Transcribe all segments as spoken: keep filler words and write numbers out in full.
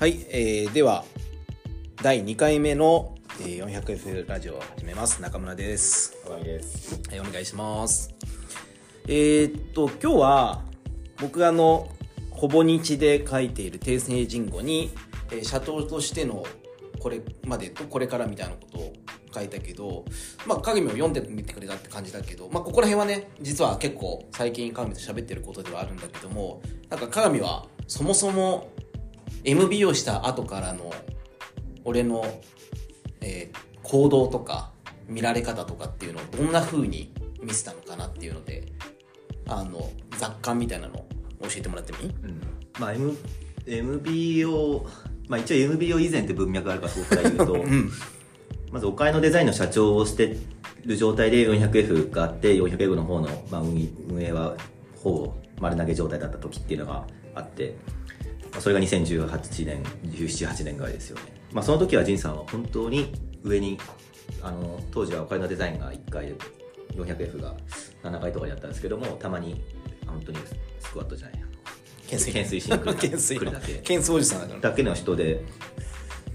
はい、えー、ではだいにかいめの よんひゃくエフ ラジオを始めます。中村です。河合です。はい、お願いします。えー、っと今日は僕がのほぼ日で書いている訂正人語に、えー、社長としてのこれまでとこれからみたいなことを書いたけど、まあ影も読んでみてくれたって感じだけど、まあここら辺はね、実は結構最近鏡と喋ってることではあるんだけども、なんか鏡はそもそも エムビーオー した後からの俺の、えー、行動とか見られ方とかっていうのをどんな風に見せたのかなっていうので、あの雑感みたいなのを教えてもらってもいい？うん、まあ M、エムビーオー、まあ一応 エムビーオー 以前って文脈があるからそこから言うと、うん、まずお買いのデザインの社長をしてる状態で よんひゃくエフ があって、 よんひゃくエフ の方の、まあ、運営はほぼ丸投げ状態だった時っていうのがあって、まあ、それがにせんじゅうはちねんじゅうなな、はちねんぐらいですよね。まあその時は仁さんは本当に上に、あの当時はお買いのデザインがいっかいでよんひゃくエフ がななかいとかにあったんですけども、たまに本当にスクワットじゃないや、懸垂しに来るだけ懸垂おじさんだからだけの人で、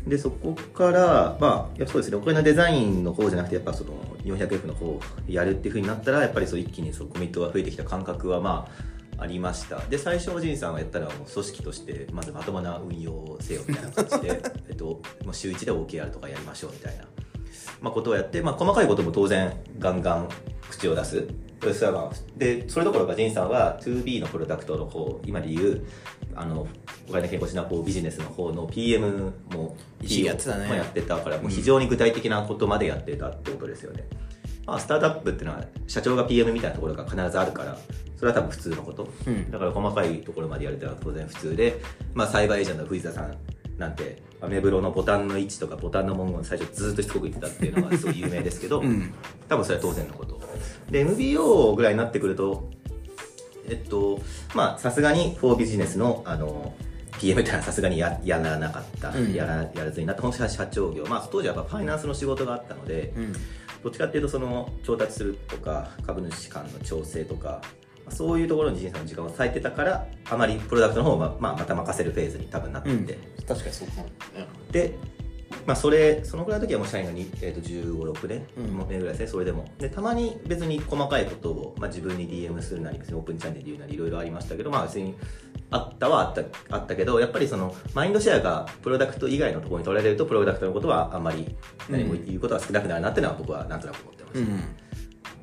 でそこからまあいやそうですね、お金のデザインの方じゃなくてやっぱその よんひゃくエフ の方をやるっていう風になったら、やっぱりそう一気にそうコミットが増えてきた感覚はまあありました。で最初おじいさんがやったらもう組織としてまずまともな運用をせよみたいな感じでえっともう週いちで オーケーアール とかやりましょうみたいな、まあ、ことをやって、まあ、細かいことも当然ガンガン口を出す。でそれどころかジンさんは ツービー のプロダクトの方、今でいうあのお金の健康診断法ビジネスの方の ピーエム もやってたから、もう非常に具体的なことまでやってたってことですよね。うん、まあ、スタートアップっていうのは社長が ピーエム みたいなところが必ずあるから、それは多分普通のこと、うん、だから細かいところまでやれたら当然普通で、まあ、サイバーエージェントの藤田さんなんてアメブロのボタンの位置とかボタンの文言を最初ずっとしつこく言ってたっていうのがすごい有名ですけど、うん、多分それは当然のことで、 エムビーオー ぐらいになってくると、えっとまあさすがに フォー ビジネスのあの ピーエム ってのはさすがに や, やらなかった、うん、や, らやらずになった本社社長業、まあ当時はやっぱファイナンスの仕事があったので、うん、どっちかっていうとその調達するとか株主間の調整とかそういうところに人生の時間を割いてたから、あまりプロダクトの方は、まあ、また任せるフェーズに多分なっていて、うん、確かにそうか、うん、で、まあ、それそのぐらいの時はもう社員が、えー、とじゅうご、ろくねん、うん、ぐらいですね。それでもでたまに別に細かいことを、まあ、自分に ディーエム するなり、別にオープンチャンネルで言うなりいろいろありましたけど、まあ別にあったはあったあったけど、やっぱりそのマインドシェアがプロダクト以外のところに取られると、プロダクトのことはあんまり何も言うことは少なくなるなっていうのは僕はなんとなく思ってました、うんうん、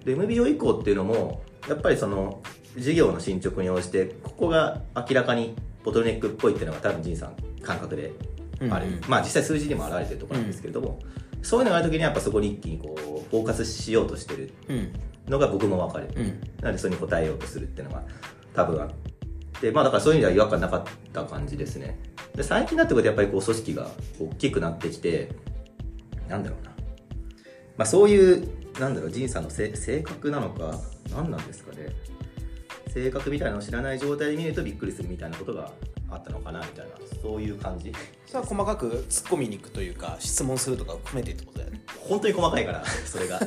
で エムビーオー 以降っていうのもやっぱりその事業の進捗に応じて、ここが明らかにボトルネックっぽいっていうのが多分仁さん感覚である、うんうん、まあ実際数字にも表れてるところなんですけれども、うん、そういうのがある時にやっぱそこに一気にこうフォーカスしようとしてるのが僕も分かる、うん、なのでそれに応えようとするっていうのが多分あって、まあだからそういう意味では違和感なかった感じですね。で最近になってくるとやっぱりこう組織が大きくなってきて、なんだろうな、まあそういうなんだろう、仁さんの性格なのか何なんですかね、性格みたいなのを知らない状態で見るとびっくりするみたいなことがあったのかなみたいな、そういう感じ。それは細かく突っ込みに行くというか質問するとか含めてってことだよね。本当に細かいからそれが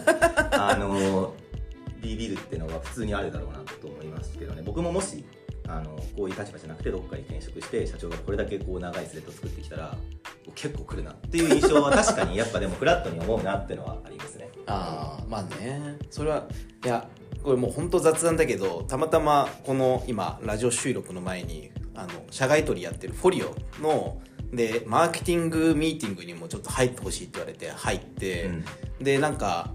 あのビビるっていうのは普通にあるだろうなと思いますけどね。僕ももしあのこういう立場じゃなくてどっかに転職して社長がこれだけこう長いスレッド作ってきたら結構来るなっていう印象は確かにやっぱでもフラットに思うなっていうのはありますね。ああまあね、それはいやこれもう本当雑談だけど、たまたまこの今ラジオ収録の前にあの社外取りやってるフォリオのでマーケティングミーティングにもちょっと入ってほしいって言われて入って、うん、でなんか、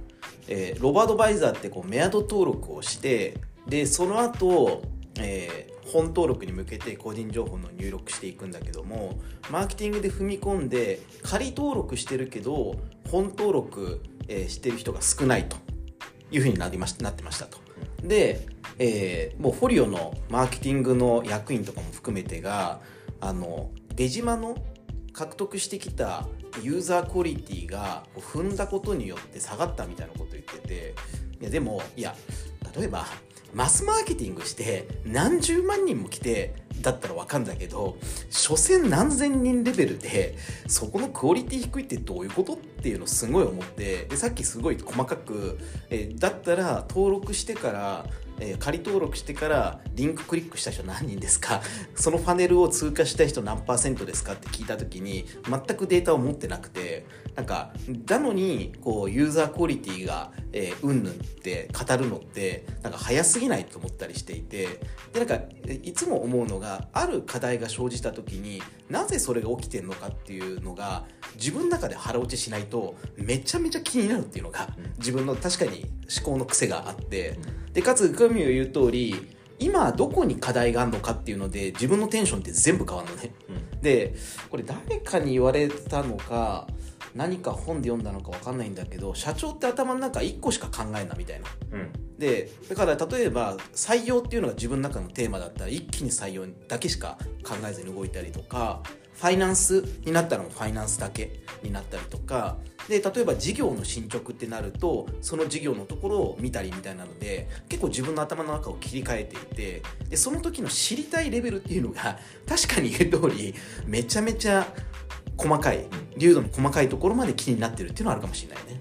えー、ロバートバイザーってこうメアド登録をして、でその後、えー本登録に向けて個人情報の入力していくんだけども、マーケティングで踏み込んで仮登録してるけど本登録、えー、してる人が少ないというふうになりました、なってましたと。で、えー、もうフォリオのマーケティングの役員とかも含めてがあの出島の獲得してきたユーザークオリティが踏んだことによって下がったみたいなことを言ってて、いやでもいや例えばマスマーケティングして何十万人も来てだったらわかんだけど、所詮何千人レベルでそこのクオリティ低いってどういうことっていうのすごい思って、でさっきすごい細かく、えー、だったら登録してから、えー、仮登録してからリンククリックした人何人ですか、そのパネルを通過した人何パーセントですかって聞いた時に全くデータを持ってなくて、なんかなのにこうユーザークオリティがうんぬんって語るのってなんか早すぎないと思ったりしていて、でなんかいつも思うのが、ある課題が生じた時になぜそれが起きてるのかっていうのが自分の中で腹落ちしないとめちゃめちゃ気になるっていうのが自分の確かに思考の癖があって、でかつ久美を言う通り今どこに課題があるのかっていうので自分のテンションって全部変わるのね、うん、でこれ誰かに言われたのか何か本で読んだのか分かんないんだけど、社長って頭の中いっこしか考えんなみたいな、うん、でだから例えば採用っていうのが自分の中のテーマだったら一気に採用だけしか考えずに動いたりとか、ファイナンスになったらもうファイナンスだけになったりとかで、例えば事業の進捗ってなるとその事業のところを見たりみたいなので結構自分の頭の中を切り替えていて、でその時の知りたいレベルっていうのが確かに言う通りめちゃめちゃ細かい、流度の細かいところまで気になってるっていうのはあるかもしれないね、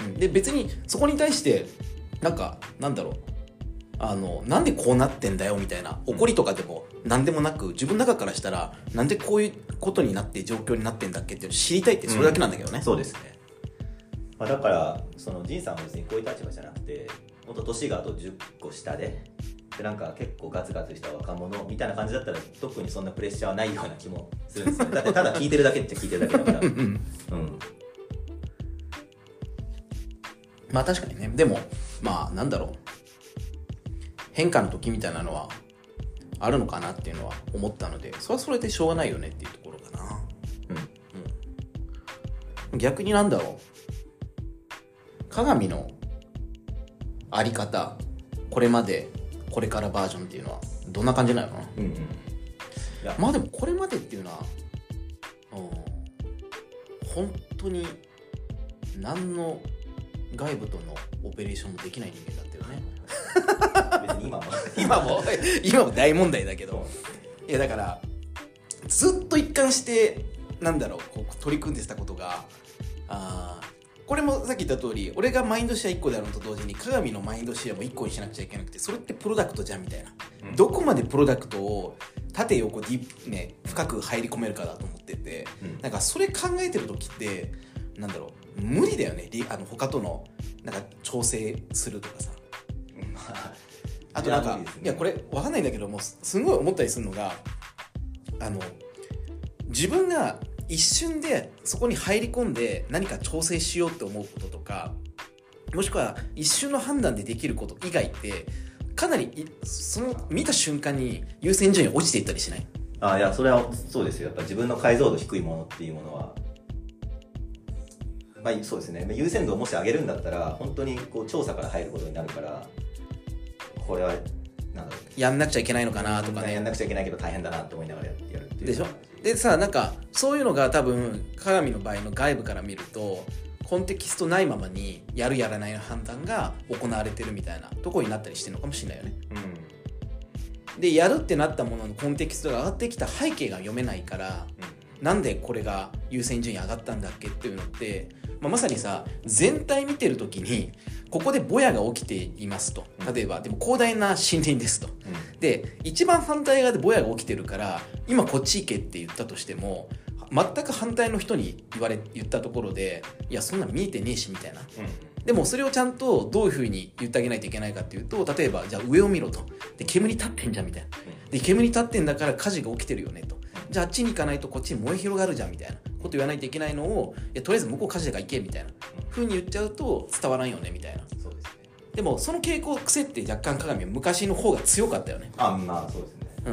うんうん、で別にそこに対してなんかなんだろう、あのなんでこうなってんだよみたいな怒りとかでも何でもなく、自分の中からしたらなんでこういうことになって状況になってんだっけっていうのを知りたいってそれだけなんだけどね、うん、そうですね、まあ、だからその仁さんは別にこういう立場じゃなくてもっと年があとじゅっこ下ででなんか結構ガツガツした若者みたいな感じだったら特にそんなプレッシャーはないような気もするんですよ。だってただ聞いてるだけっちゃ聞いてるだけだからうん、うん、まあ確かにね。でもまあなんだろう、変化の時みたいなのはあるのかなっていうのは思ったので、それはそれでしょうがないよねっていうところかな、うんうん、逆になんだろう、鏡のあり方、これまでこれからバージョンっていうのはどんな感じなのかな、うんうん、いやまあでもこれまでっていうのは、うん、本当に何の外部とのオペレーションもできない人間だったよね別に今も今も今も大問題だけど、いやだからずっと一貫してなんだろう、こう取り組んでたことが、あーこれもさっき言った通り俺がマインドシェアいっこであるのと同時に鏡のマインドシェアもいっこにしなくちゃいけなくて、それってプロダクトじゃんみたいな、うん、どこまでプロダクトを縦横ディープ、ね、深く入り込めるかだと思ってて、うん、なんかそれ考えてる時ってなんだろう無理だよね、あの他とのなんか調整するとかさ、うん、あとなんかいや、無理ですね、いやこれ分かんないんだけどもすごい思ったりするのが、あの自分が一瞬でそこに入り込んで何か調整しようって思うこととか、もしくは一瞬の判断でできること以外ってかなりその見た瞬間に優先順位落ちていったりしない？ああ、いやそれはそうですよ。やっぱ自分の解像度低いものっていうものは、まあそうですね。優先度をもし上げるんだったら本当にこう調査から入ることになるから、これはなんだろう、やんなくちゃいけないのかなとかね。やんなくちゃいけないけど大変だなって思いながらやるっていう。でしょ？でさ、なんかそういうのが多分鏡の場合の外部から見るとコンテキストないままにやるやらないの判断が行われてるみたいなとこになったりしてるのかもしれないよね、うん、でやるってなったもののコンテキストが上がってきた背景が読めないから、うん、なんでこれが優先順位上がったんだっけっていうのって、まあ、まさにさ全体見てる時にここでボヤが起きていますと、例えばでも広大な森林ですと、うん、で一番反対側でボヤが起きてるから今こっち行けって言ったとしても全く反対の人に言われ言ったところでいやそんな見えてねえしみたいな、うん、でもそれをちゃんとどういう風に言ってあげないといけないかっていうと、例えばじゃあ上を見ろと、で煙立ってんじゃんみたいな、で煙立ってんだから火事が起きてるよねと、じゃああっちに行かないとこっちに燃え広がるじゃんみたいなこと言わないといけないのを、いやとりあえず向こう火事だから行けみたいな風に言っちゃうと伝わらんよねみたいな。そうですね。でもその傾向癖って若干鏡は昔の方が強かったよね。あ、まあそうですね。う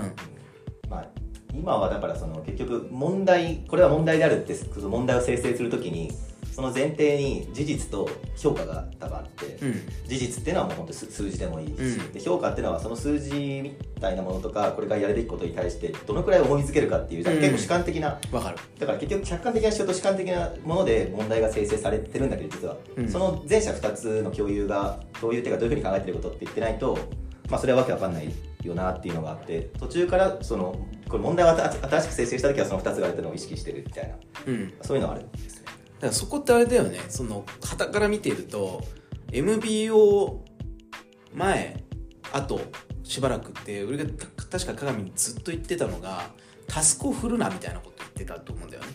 ん。まあ今はだからその結局問題、これは問題であるって問題を生成するときにその前提に事実と評価が多分あって、うん、事実っていうのはもう本当数字でもいいし、うん、で評価っていうのはその数字みたいなものとかこれからやるべきことに対してどのくらい重みづけるかっていう、うん、結構主観的な、わかる、だから結局客観的な視聴と主観的なもので問題が生成されてるんだけど実は、うん、その前者ふたつの共有がどういう手がどういうふうに考えてることって言ってないとまあ、それはわけわかんないよなっていうのがあって、途中からそのこれ問題を新しく生成した時はそのふたつがあるっていうのを意識してるみたいな、うん、そういうのはあるんですね。だからそこってあれだよね、その傍から見ていると エムビーオー 前あとしばらくって俺が確か鏡にずっと言ってたのがタスクを振るなみたいなこと言ってたと思うんだよね、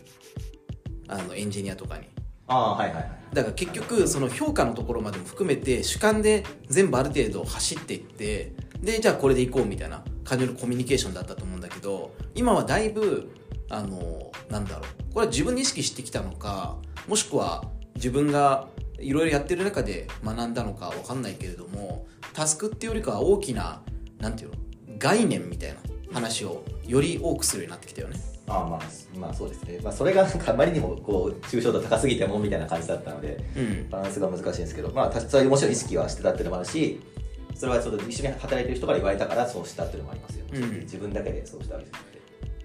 あのエンジニアとかに。あ、はいはいはい、だから結局その評価のところまでも含めて主観で全部ある程度走っていって、でじゃあこれでいこうみたいな感じのコミュニケーションだったと思うんだけど、今はだいぶあのなんだろう、これは自分に意識してきたのか、もしくは自分がいろいろやってる中で学んだのか分かんないけれども、タスクっていうよりかは大きななんていうの概念みたいな話をより多くするようになってきたよね。ああ、まあ、まあそうですね、まあ、それがなんかあまりにもこう抽象度高すぎてもみたいな感じだったので、うん、バランスが難しいんですけど、まあ多少面白い意識はしてたっていうのもあるし、それはちょっと一緒に働いてる人から言われたからそうしたっていうのもありますよ、うん、自分だけでそうしたわけじゃなくて。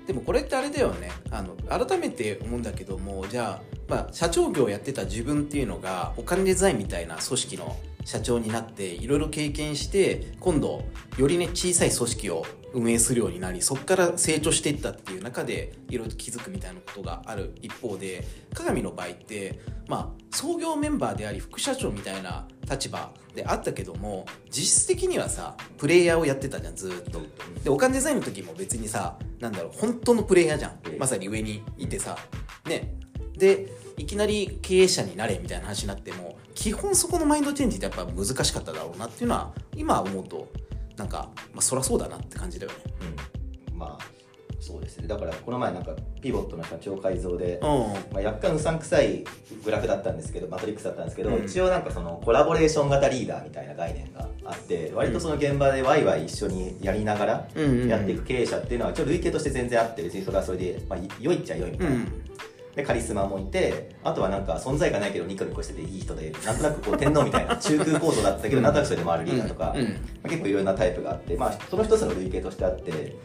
でもこれってあれだよね、あの改めて思うんだけども、じゃあ、まあ、社長業をやってた自分っていうのがお金デザインみたいな組織の社長になっていろいろ経験して、今度よりね小さい組織を運営するようになり、そこから成長していったっていう中でいろいろ気づくみたいなことがある一方で、鏡の場合って、まあ、創業メンバーであり副社長みたいな立場であったけども、実質的にはさプレイヤーをやってたじゃんずっと。でおかんデザインの時も別にさ、なんだろう、本当のプレイヤーじゃん、まさに上にいてさね。でいきなり経営者になれみたいな話になっても、基本そこのマインドチェンジってやっぱ難しかっただろうなっていうのは今思うとなんか、まあ、そらそうだなって感じだよね、うん、まあそうですね。だからこの前なんかピボットの社長改造で、まあ、若干うさんくさいグラフだったんですけど、マトリックスだったんですけど、うん、一応なんかそのコラボレーション型リーダーみたいな概念があって、割とその現場でワイワイ一緒にやりながらやっていく経営者っていうのは一応類型として全然あって、別にそれはそれで、まあ、良いっちゃ良いみたいな、うんでカリスマもいて、あとはなんか存在がないけどニコニコしてていい人で、なんとなくこう天皇みたいな中空構造だったけどなんとなくそれで回るリーダーとか、うんうん、まあ、結構いろいろなタイプがあって、まあ、その一つの類型としてあって、で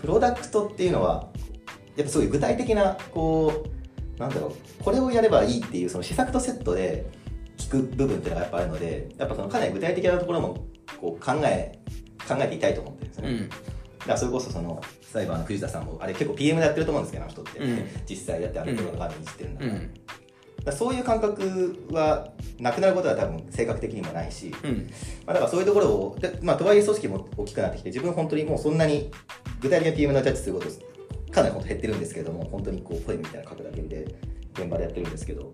プロダクトっていうのはやっぱすごい具体的なこうなんだろう、これをやればいいっていうその施策とセットで聞く部分っていうのがやっぱあるので、やっぱそのかなり具体的なところもこう考え考えていたいと思ってるんですね、うん。だからそれこそそのサイバーの藤田さんもあれ結構 ピーエム でやってると思うんですけど、あの人って、うん、実際やってある人が画面にしてるんだから、うん、だそういう感覚はなくなることは多分性格的にもないし、うん、まあ、だからそういうところをで、まあ、とはいえ組織も大きくなってきて、自分本当にもうそんなに具体的な ピーエム のジャッジすることかなり本当減ってるんですけども、本当にこう声みたいなの書くだけで現場でやってるんですけど、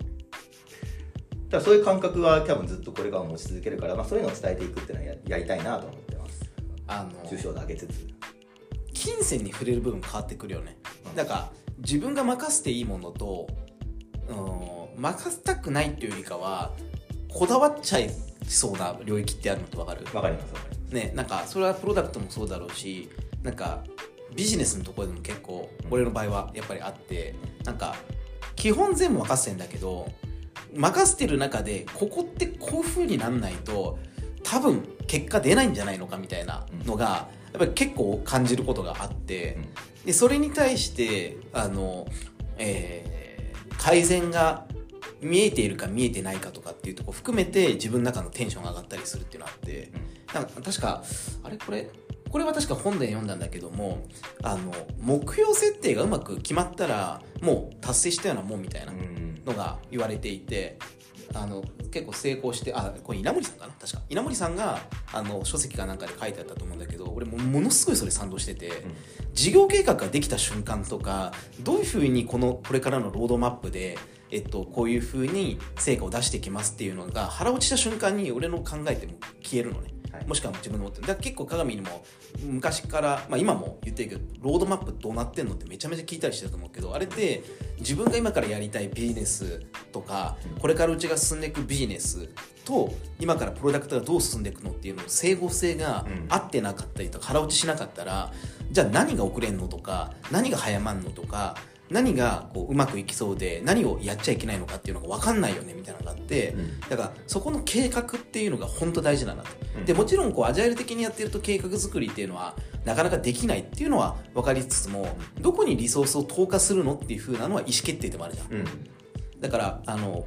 だそういう感覚は多分ずっとこれから持ち続けるから、まあ、そういうのを伝えていくっていうのは や, やりたいなと思ってます。あの抽象度上げつつ金銭に触れる部分変わってくるよね。だから自分が任せていいものと、うん、任せたくないっていうよりかはこだわっちゃいそうな領域ってあるのって分かる？分かります、分かります、ね、なんかそれはプロダクトもそうだろうし、なんかビジネスのところでも結構俺の場合はやっぱりあって、なんか基本全部任せてんだけど、任せてる中でここってこういう風になんないと多分結果出ないんじゃないのかみたいなのが、うん、やっぱり結構感じることがあって、うん、でそれに対してあの、えー、改善が見えているか見えてないかとかっていうところ含めて自分の中のテンションが上がったりするっていうのがあって、うん、なんか確かあれこれこれは確か本で読んだんだけども、あの目標設定がうまく決まったらもう達成したようなもんみたいなのが言われていて、あの結構成功して、あこれ稲森さんかな、確か稲森さんがあの書籍かなんかで書いてあったと思うんだけど、俺もものすごいそれ賛同してて、うん、事業計画ができた瞬間とかどういうふうにこのこれからのロードマップで、えっと、こういうふうに成果を出してきますっていうのが腹落ちした瞬間に俺の考えても消えるのね、はい、もしくは自分の持ってる。だから結構鏡にも昔から、まあ、今も言ってるけどロードマップどうなってんのってめちゃめちゃ聞いたりしてたと思うけど、あれって自分が今からやりたいビジネスとかこれからうちが進んでいくビジネスと今からプロダクトがどう進んでいくのっていうのを整合性が合ってなかったりとか腹落ちしなかったら、じゃあ何が遅れんのとか何が早まんのとか何がこううまくいきそうで何をやっちゃいけないのかっていうのが分かんないよねみたいなのがあって、だからそこの計画っていうのが本当大事だなと。でもちろんこうアジャイル的にやってると計画作りっていうのはなかなかできないっていうのは分かりつつも、どこにリソースを投下するのっていう風なのは意思決定でもあるじゃん。だからあの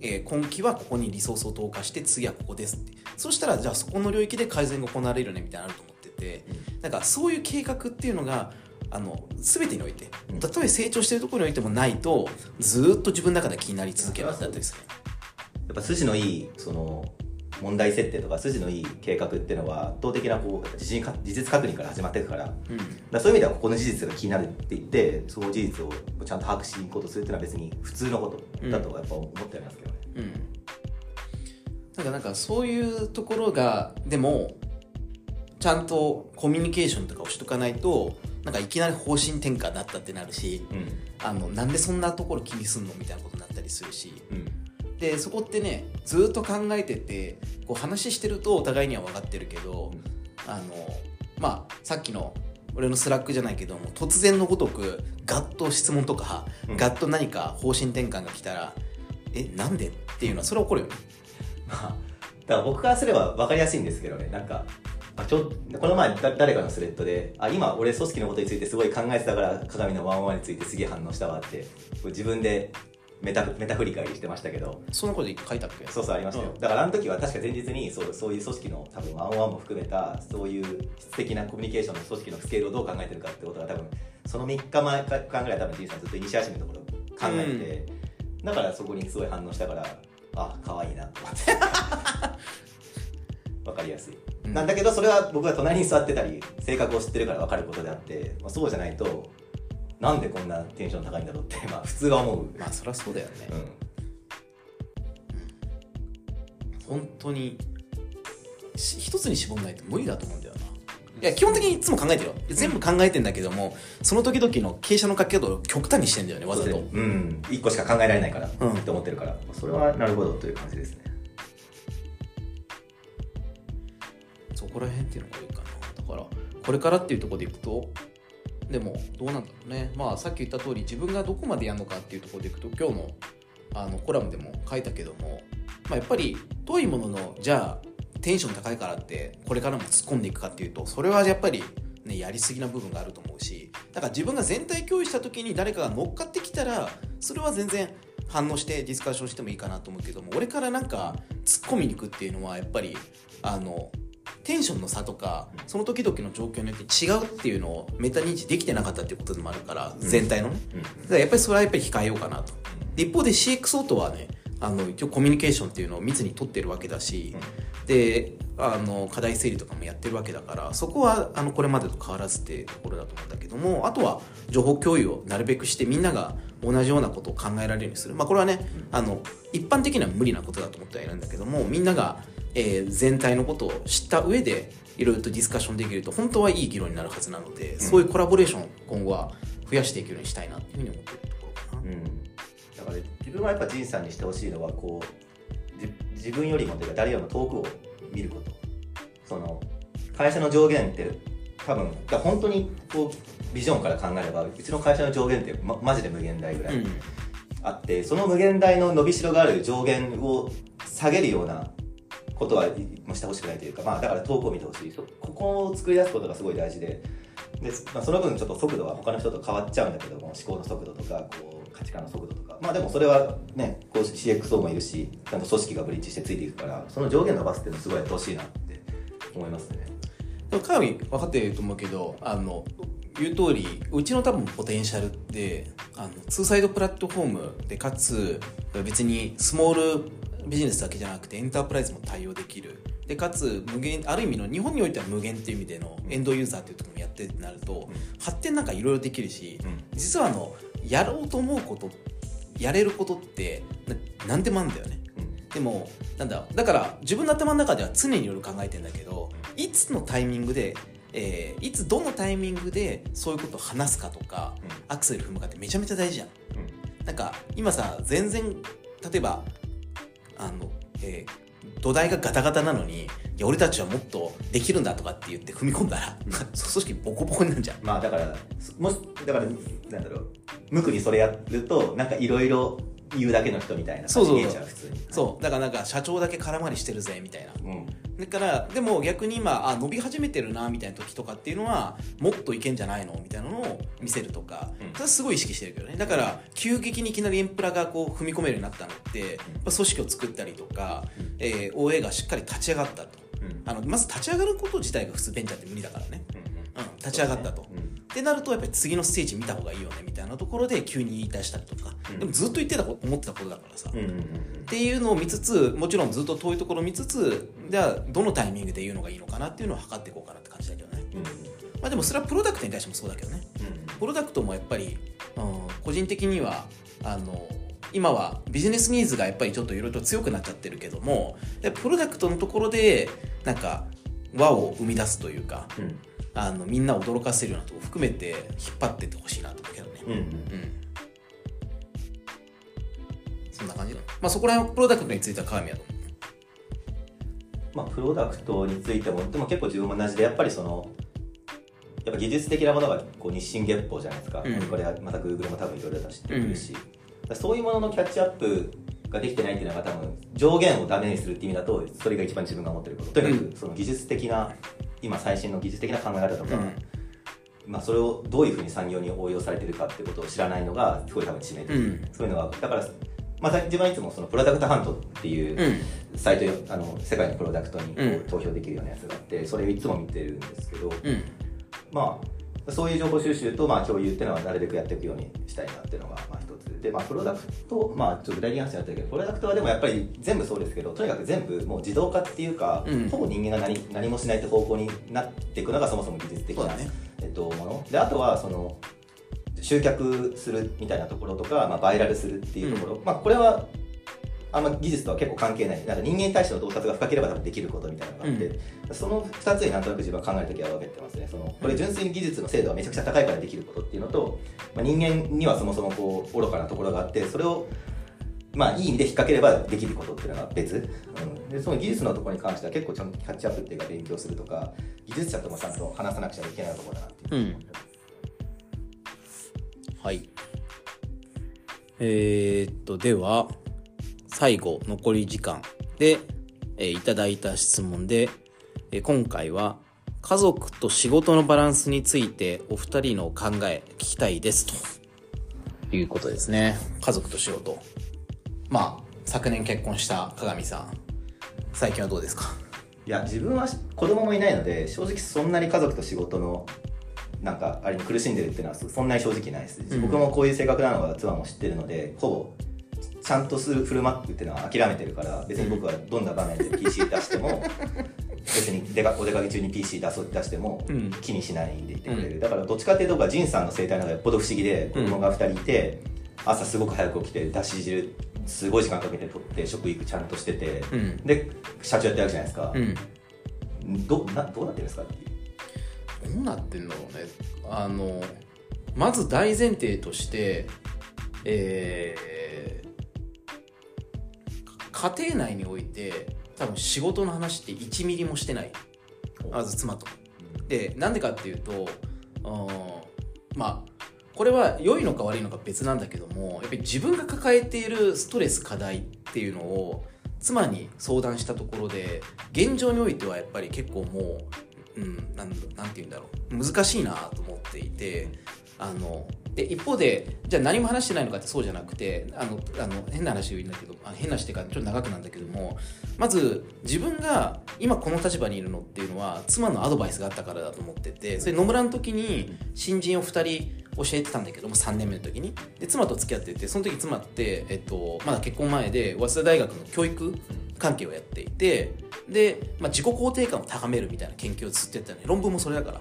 えー、今期はここにリソースを投下して次はここですって、そうしたらじゃあそこの領域で改善が行われるねみたいなのあると思ってて、うん、なんかそういう計画っていうのがあの全てにおいて、たとえ成長してるところにおいてもないとずっと自分の中で気になり続けるわけだったりする。やっぱ筋のいいその問題設定とか筋のいい計画っていうのは圧倒的なこう 事, 事実確認から始まっていくから、うん、だからそういう意味ではここの事実が気になるって言ってその事実をちゃんと把握しに行こうとするっていうのは別に普通のことだとやっぱ思ってありますけどね、うんうん、なんかなんかそういうところがでもちゃんとコミュニケーションとかをしとかないとなんかいきなり方針転換だったってなるし、うん、あのなんでそんなところ気にすんのみたいなことになったりするし、うん、でそこってねずっと考えててこう話してるとお互いには分かってるけど、うん、あのまあさっきの俺のスラックじゃないけども突然のごとくガッと質問とか、うん、ガッと何か方針転換が来たらえなんでっていうのはそれは起こるよね。まあだから僕からすれば分かりやすいんですけどね、なんかちょこの前誰かのスレッドであ今俺組織のことについてすごい考えてたから鏡のワンオンワンについてすげえ反応したわって自分でメタ、メタ振り返りしてましたけど、そのこと書いたっけ。そうそうありましたよ、うん、だからあの時は確か前日にそう、そういう組織の多分ワンオンワンも含めたそういう質的なコミュニケーションの組織のスケールをどう考えてるかってことが多分そのみっかまえかぐらい多分 G さんずっとイニシアシブのところ考えて、うん、だからそこにすごい反応したからあ可愛いなと思ってわかりやすい、うん、なんだけどそれは僕が隣に座ってたり性格を知ってるから分かることであって、まあ、そうじゃないとなんでこんなテンション高いんだろうって、まあ、普通は思う。まあそりゃそうだよね、うん、本当に一つに絞んないと無理だと思うんだよな。いや基本的にいつも考えてるよ、全部考えてんだけども、うん、その時々の傾斜のかけ方を極端にしてんだよねわざと。うんいっこしか考えられないから、うん、って思ってるから、それはなるほどという感じですね。そこら辺っていうのがいいかな。だからこれからっていうところでいくとでもどうなんだろうね、まあ、さっき言った通り自分がどこまでやるのかっていうところでいくと今日 の, あのコラムでも書いたけども、まあ、やっぱり遠いもののじゃあテンション高いからってこれからも突っ込んでいくかっていうとそれはやっぱり、ね、やりすぎな部分があると思うし、だから自分が全体共有した時に誰かが乗っかってきたらそれは全然反応してディスカッションしてもいいかなと思うけども、俺からなんか突っ込みに行くっていうのはやっぱりあのテンションの差とかその時々の状況によって違うっていうのをメタ認知できてなかったっていうことでもあるから、うん、全体のね、うん、だからやっぱりそれはやっぱり控えようかなと。で一方で シーエックスオー とはねあの一応コミュニケーションっていうのを密に取ってるわけだし、うん、であの課題整理とかもやってるわけだからそこはあのこれまでと変わらずっていうところだと思うんだけども、あとは情報共有をなるべくしてみんなが同じようなことを考えられるようにする。まあこれはね、うん、あの一般的には無理なことだと思ってはいるんだけども、みんながえー、全体のことを知った上でいろいろとディスカッションできると本当はいい議論になるはずなので、うん、そういうコラボレーションを今後は増やしていくようにしたいなっていうふうに思っているところかな、うん、だから自分はやっぱ仁さんにしてほしいのはこう自分よりもというか誰よりも遠くを見ること。その会社の上限って多分だ本当にこうビジョンから考えればうちの会社の上限って、ま、マジで無限大ぐらいあって、うん、その無限大の伸びしろがある上限を下げるようなことはしてほしくないというか、まあ、だから遠くを見てほしい。ここを作り出すことがすごい大事 で, で、まあ、その分ちょっと速度は他の人と変わっちゃうんだけども思考の速度とかこう価値観の速度とか、まあでもそれはねこう シーエックスオー もいるしちゃんと組織がブリッジしてついていくからその上限伸ばすっていうのすごいやってほしいなって思いますね。でもかなり分かっていると思うけどあの言う通りうちの多分ポテンシャルってあのツーサイドプラットフォームでかつ別にスモールビジネスだけじゃなくてエンタープライズも対応できるでかつ無限ある意味の日本においては無限っていう意味でのエンドユーザーっていうところもやってってなると、うん、発展なんかいろいろできるし、うん、実はあのやろうと思うことやれることって何でもあるんだよね、うん、でもなんだだから自分の頭の中では常にいろいろ考えてんだけどいつのタイミングで、えー、いつどのタイミングでそういうことを話すかとか、うん、アクセル踏むかってめちゃめちゃ大事じゃん、うん、なんか今さ全然例えばあのえー、土台がガタガタなのにいや俺たちはもっとできるんだとかって言って踏み込んだら、うん、組織ボコボコになるじゃん。まあだからもしだからなんだろう無垢にそれやるとなんかいろいろ言うだけの人みたいな感じに見えちゃう、普通に。そう、だからなんか社長だけ空回りしてるぜみたいな、うん、だからでも逆に今あ伸び始めてるなみたいな時とかっていうのはもっといけんじゃないのみたいなのを見せるとか、うん、それはすごい意識してるけどね。だから急激にいきなりエンプラがこう踏み込めるようになったのって、うん、やっぱ組織を作ったりとか、うんえー、オーエー がしっかり立ち上がったと、うん、あのまず立ち上がること自体が普通ベンチャーって無理だからね、うんうん、立ち上がったと、うんってなるとやっぱり次のステージ見た方がいいよねみたいなところで急に言い出したりとか、うん、でもずっと言ってたこと思ってたことだからさ、うんうんうん、っていうのを見つつ、もちろんずっと遠いところ見つつ、じゃあどのタイミングで言うのがいいのかなっていうのを測っていこうかなって感じだけどね、うんうん、まあでもそれはプロダクトに対してもそうだけどね、うん、プロダクトもやっぱり、うん、個人的にはあの今はビジネスニーズがやっぱりちょっといろいろ強くなっちゃってるけども、プロダクトのところでなんか和を生み出すというか、うん、あのみんなを驚かせるようなとこ含めて引っ張ってってほしいなと思うけどね、うんうんうん、そんな感じだ、まあ、そこら辺プロダクトについては鏡やと思う、まあ、プロダクトについてもでも結構自分も同じで、やっぱりそのやっぱ技術的なものがこう日進月歩じゃないですか、うん、これまた Google も多分いろいろ出してくるし、うん、そういうもののキャッチアップができてないっていうのが多分上限をダメにするっていう意味だとそれが一番自分が思ってること、とにかくその技術的な、うん今最新の技術的な考え方とか、うんまあ、それをどういうふうに産業に応用されてるかってことを知らないのがすごい多分致命的、うん、そういうのがだから、まあ、自分はいつもそのプロダクトハントっていうサイト、うん、あの世界のプロダクトにこう投票できるようなやつがあってそれをいつも見てるんですけど、うんまあ、そういう情報収集とまあ共有っていうのはなるべくやっていくようにしたいなっていうのがまあ一つで、まあ、プロダクト、まあ、ちょっと具体的な話になってるけどプロダクトはでもやっぱり全部そうですけどとにかく全部もう自動化っていうか、うん、ほぼ人間が 何, 何もしないって方向になっていくのがそもそも技術的な、ねえっと、もので、あとはその集客するみたいなところとか、まあ、バイラルするっていうところ、うんまあ、これはあんま技術とは結構関係ないなんか人間に対しての洞察が深ければ多分できることみたいなのがあって、うん、そのふたつになんとなく自分は考えるときは分けてますね。そのこれ純粋に技術の精度がめちゃくちゃ高いからできることっていうのと、まあ、人間にはそもそもこう愚かなところがあってそれをまあいい意味で引っ掛ければできることっていうのが別、うん、でその技術のところに関しては結構ちゃんとキャッチアップっていうか勉強するとか技術者ともちゃんと話さなくちゃいけないところだなっていう、うん、はいえー、っとでは最後残り時間で、えー、いただいた質問で、えー、今回は家族と仕事のバランスについてお二人の考え聞きたいですということですね。家族と仕事、まあ昨年結婚した鏡さん最近はどうですか？いや自分は子供もいないので正直そんなに家族と仕事のなんかあれに苦しんでるっていうのはそんなに正直ないです、うん、僕もこういう性格なのは妻も知ってるのでほぼちゃんとする振る舞うっていうのは諦めてるから別に僕はどんな場面で ピーシー 出しても別に出かお出かけ中に ピーシー 出そう出しても気にしないでいてくれる。だからどっちかっていうと僕は仁さんの生態の方がよっぽど不思議で子供がふたりいて朝すごく早く起きてだし汁すごい時間かけて取って食育ちゃんとしててで社長やってるわけじゃないですか、うん、ど, などうなってるんですかっていうどうなってるんだろうね。あのまず大前提としてえー家庭内において多分仕事の話っていちミリもしてない。まず妻と。で、なんでかっていうと、うん、まあこれは良いのか悪いのか別なんだけども、やっぱり自分が抱えているストレス課題っていうのを妻に相談したところで、現状においてはやっぱり結構もう、うん、なん、なんていうんだろう、難しいなと思っていて、あの。で一方でじゃあ何も話してないのかってそうじゃなくてあのあの変な話を言うんだけどあ変な話っていうかちょっと長くなんだけどもまず自分が今この立場にいるのっていうのは妻のアドバイスがあったからだと思っててそれ野村の時に新人をふたり教えてたんだけどもさんねんめの時にで妻と付き合っててその時妻って、えっと、まだ結婚前で早稲田大学の教育関係をやっていてで、まあ、自己肯定感を高めるみたいな研究をずっとやってたね論文もそれだから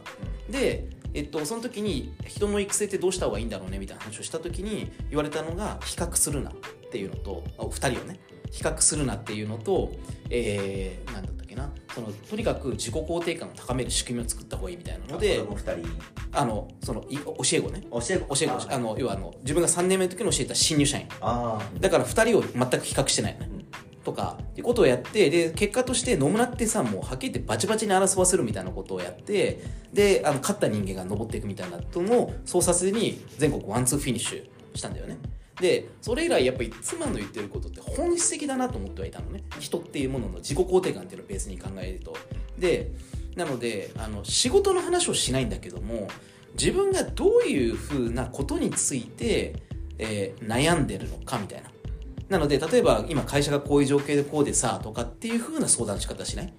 でえっと、その時に人の育成ってどうした方がいいんだろうねみたいな話をした時に言われたのが比較するなっていうのとふたりをね比較するなっていうのと、えー、なんだったっけなそのとにかく自己肯定感を高める仕組みを作った方がいいみたいなので子供ふたりあのその教え子ね教え子教え子あの要はあの自分がさんねんめの時に教えた新入社員あだからふたりを全く比較してないよね、うんとかってことをやってで結果として野村ってさもうはっきり言ってバチバチに争わせるみたいなことをやってであの勝った人間が登っていくみたいなのをそうさせずに全国ワンツーフィニッシュしたんだよね。でそれ以来やっぱり妻の言ってることって本質的だなと思ってはいたのね。人っていうものの自己肯定感っていうのをベースに考えると。でなのであの仕事の話をしないんだけども、自分がどういうふうなことについて、えー、悩んでるのかみたいな。なので例えば今会社がこういう状況でこうでさとかっていう風な相談の仕方しない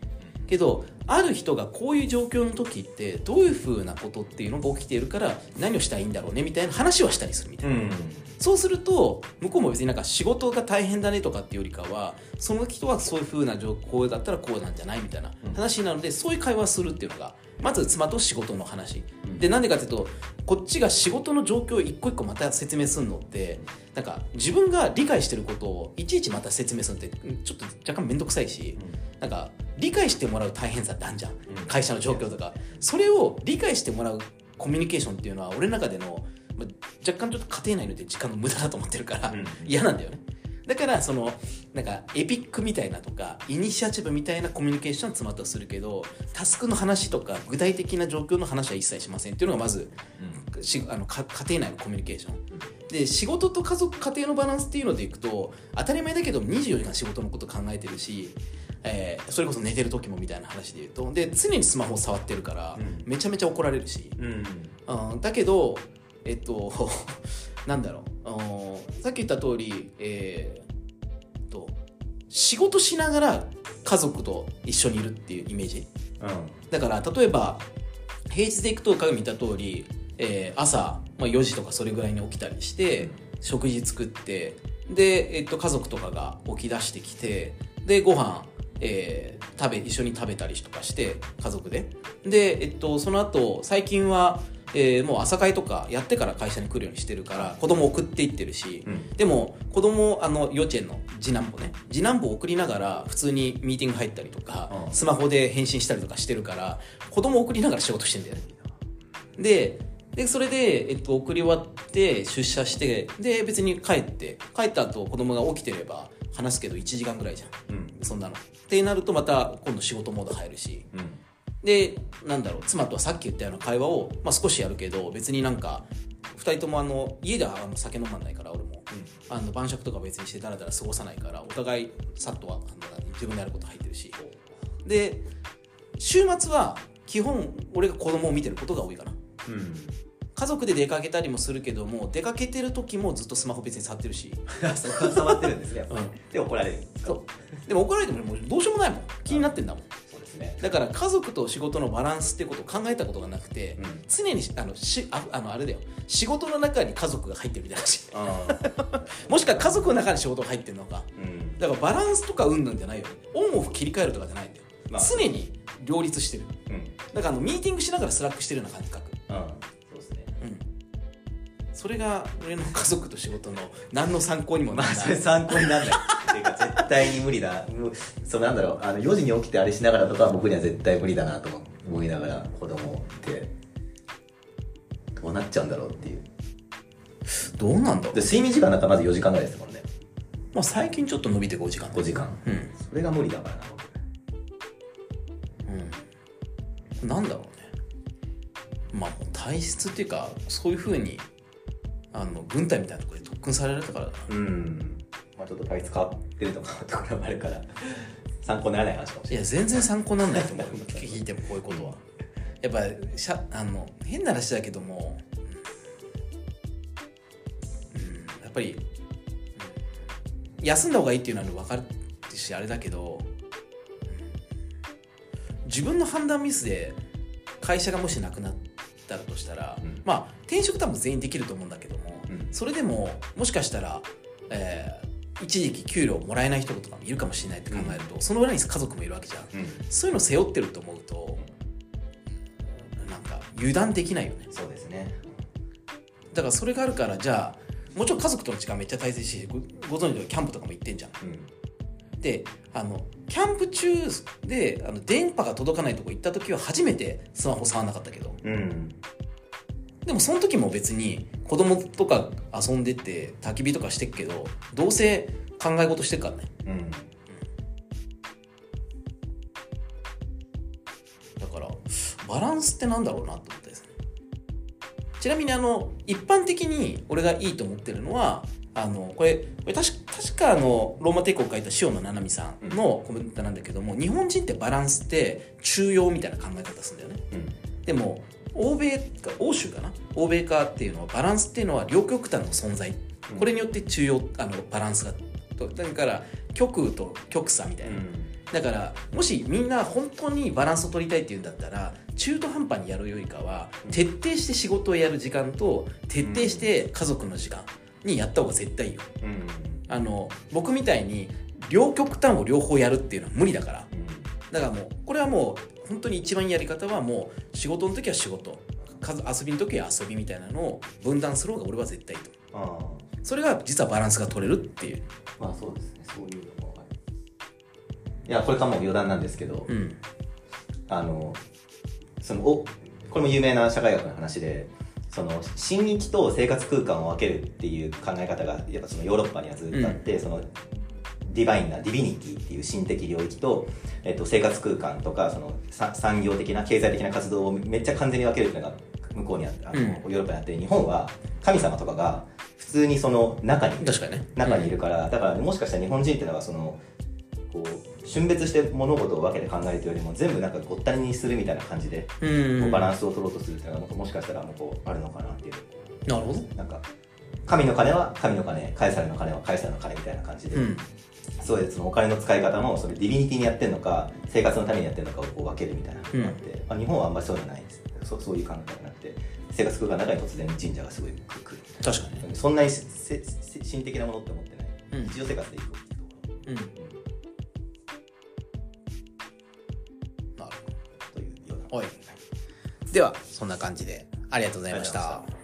けど、ある人がこういう状況の時ってどういう風なことっていうのが起きているから何をしたらいいんだろうねみたいな話はしたりするみたいな、うん、そうすると向こうも別になんか仕事が大変だねとかっていうよりかは、その人はそういう風な状況だったらこうなんじゃないみたいな話なので、そういう会話するっていうのがまず妻と仕事の話で、なんでかっていうとこっちが仕事の状況を一個一個また説明するのってなんか自分が理解してることをいちいちまた説明するのってちょっと若干面倒くさいし、なんか理解してもらう大変さってあるじゃん、会社の状況とか。それを理解してもらうコミュニケーションっていうのは俺の中での若干ちょっと家庭内の時間の無駄だと思ってるから嫌なんだよね。だからそのなんかエピックみたいなとかイニシアチブみたいなコミュニケーションは詰まったりするけど、タスクの話とか具体的な状況の話は一切しませんっていうのがまず、うん、しあの家庭内のコミュニケーション、うん、で仕事と家族家庭のバランスっていうのでいくと当たり前だけどにじゅうよじかん仕事のこと考えてるし、えー、それこそ寝てる時もみたいな話で言うと、で常にスマホを触ってるから、うん、めちゃめちゃ怒られるし、うんうんうん、だけどえっとなんだろう、さっき言った通り、えー、と仕事しながら家族と一緒にいるっていうイメージ、うん、だから例えば平日で行くと鏡見た通り、えー、朝、まあ、よじとかそれぐらいに起きたりして、うん、食事作ってで、えー、と家族とかが起き出してきてでご飯、えー、食べ一緒に食べたりとかして家族でで、えー、とその後最近はえー、もう朝会とかやってから会社に来るようにしてるから子供送っていってるし、うん、でも子供あの幼稚園の次男坊ね次男坊送りながら普通にミーティング入ったりとか、うん、スマホで返信したりとかしてるから子供送りながら仕事してんだよね。で、でそれで、えっと、送り終わって出社してで別に帰って帰った後子供が起きてれば話すけどいちじかんぐらいじゃん、うん、そんなのってなるとまた今度仕事モード入るし、うんでなんだろう妻とはさっき言ったような会話を、まあ、少しやるけど別になんかふたりともあの家ではあの酒飲まないから俺も、うん、あの晩酌とか別にしてダラダラ過ごさないからお互いさっとはあの自分でやること入ってるしで週末は基本俺が子供を見てることが多いかな、うん、家族で出かけたりもするけども出かけてる時もずっとスマホ別に触ってるし触ってるんですね、うん、で怒られるそうでも怒られても、もうどうしようもないもん気になってんだもん、うんだから家族と仕事のバランスってことを考えたことがなくて、うん、常にあのしああのあれだよ仕事の中に家族が入ってるみたいなしもしくは家族の中に仕事が入ってるのか、うん、だからバランスとかうんぬんじゃないよオンオフ切り替えるとかじゃないんだよ、まあ、常に両立してる、うん、だからあのミーティングしながらスラックしてるような感覚、うん、そうですね、うん、それが俺の家族と仕事の何の参考にもならない、まあ、それ参考にならない絶対に無理だそうなんだろうあのよじに起きてあれしながらとかは僕には絶対無理だなと思いながら子供ってどうなっちゃうんだろうっていうどうなんだろうで睡眠時間なんかまずよじかんぐらいですもんね、まあ、最近ちょっと伸びてごじかんごじかん、うん、それが無理だからなうんなんだろうねまあ体質っていうかそういう風にあの軍隊みたいなところで特訓されられたからだなうんまあ、ちょっと体質変わってるとかところもあるから参考にならない話かもしれない。いや全然参考にならないと思う。聞いてもこういうことはやっぱしゃあの変な話だけども、うん、やっぱり休んだ方がいいっていうのは分かるしあれだけど、うん、自分の判断ミスで会社がもしなくなったとしたら、うん、まあ転職多分全員できると思うんだけども、うん、それでももしかしたら、えー一時期給料もらえない人とかもいるかもしれないって考えると、うん、その裏に家族もいるわけじゃん、うん、そういうのを背負ってると思うとなんか油断できないよね。そうですね。だからそれがあるからじゃあもちろん家族との時間めっちゃ大切し ご, ご存知のキャンプとかも行ってんじゃん、うん、であのキャンプ中であの電波が届かないとこ行った時は初めてスマホ触らなかったけど、うん、でもその時も別に子供とか遊んでて焚き火とかしてっけどどうせ考え事してるからね、うんうん、だからバランスってなんだろうなって思ったですね。ちなみにあの一般的に俺がいいと思ってるのはあのこれ、これ 確, 確かあのローマ帝国を書いた塩野七海さんのコメントなんだけども、日本人ってバランスって中庸みたいな考え方するんだよね、うん、でも欧米か欧州かな欧米化っていうのはバランスっていうのは両極端の存在、これによって中庸あのバランスがだから極右と極左みたいな、うん、だからもしみんな本当にバランスを取りたいっていうんだったら中途半端にやるよりかは徹底して仕事をやる時間と徹底して家族の時間にやった方が絶対いいよ、うん、あの僕みたいに両極端を両方やるっていうのは無理だから、うん、だからもうこれはもう本当に一番いいやり方はもう仕事の時は仕事遊びの時は遊びみたいなのを分断する方が俺は絶対いいと。ああ、それが実はバランスが取れるっていう。まあそうですね、そういうのもあります。いやこれかも余談なんですけど、うん、あのそのおこれも有名な社会学の話で、その親日と生活空間を分けるっていう考え方がやっぱそのヨーロッパにはずっとあって、うん、そのディバインなディビニティっていう心的領域と、えっと、生活空間とかその産業的な経済的な活動をめっちゃ完全に分けるっていうのが向こうにあって、あの、うん、ヨーロッパにあって、日本は神様とかが普通にその中に、確かにね、中にいるから、うん、だからもしかしたら日本人っていうのはそのこう瞬別して物事を分けて考えるというよりも全部なんかごったりにするみたいな感じで、うんうん、こうバランスを取ろうとするっていうのがもしかしたらもうこうあるのかなっていう。なるほど。なんか神の金は神の金、カエサルの金はカエサルの金みたいな感じで、うん、そういうそのお金の使い方もそれディビニティにやってるのか生活のためにやってるのかをこう分けるみたいなのがあって、うん、まあ、日本はあんまりそうじゃないです。そう、そういう考え方になって生活空間の中に突然神社がすごい来る。確かに、ね、そんなに神的なものって思ってない、うん、日常生活でいくところ、うんうん、なるほどというような、はい、ではそんな感じでありがとうございました。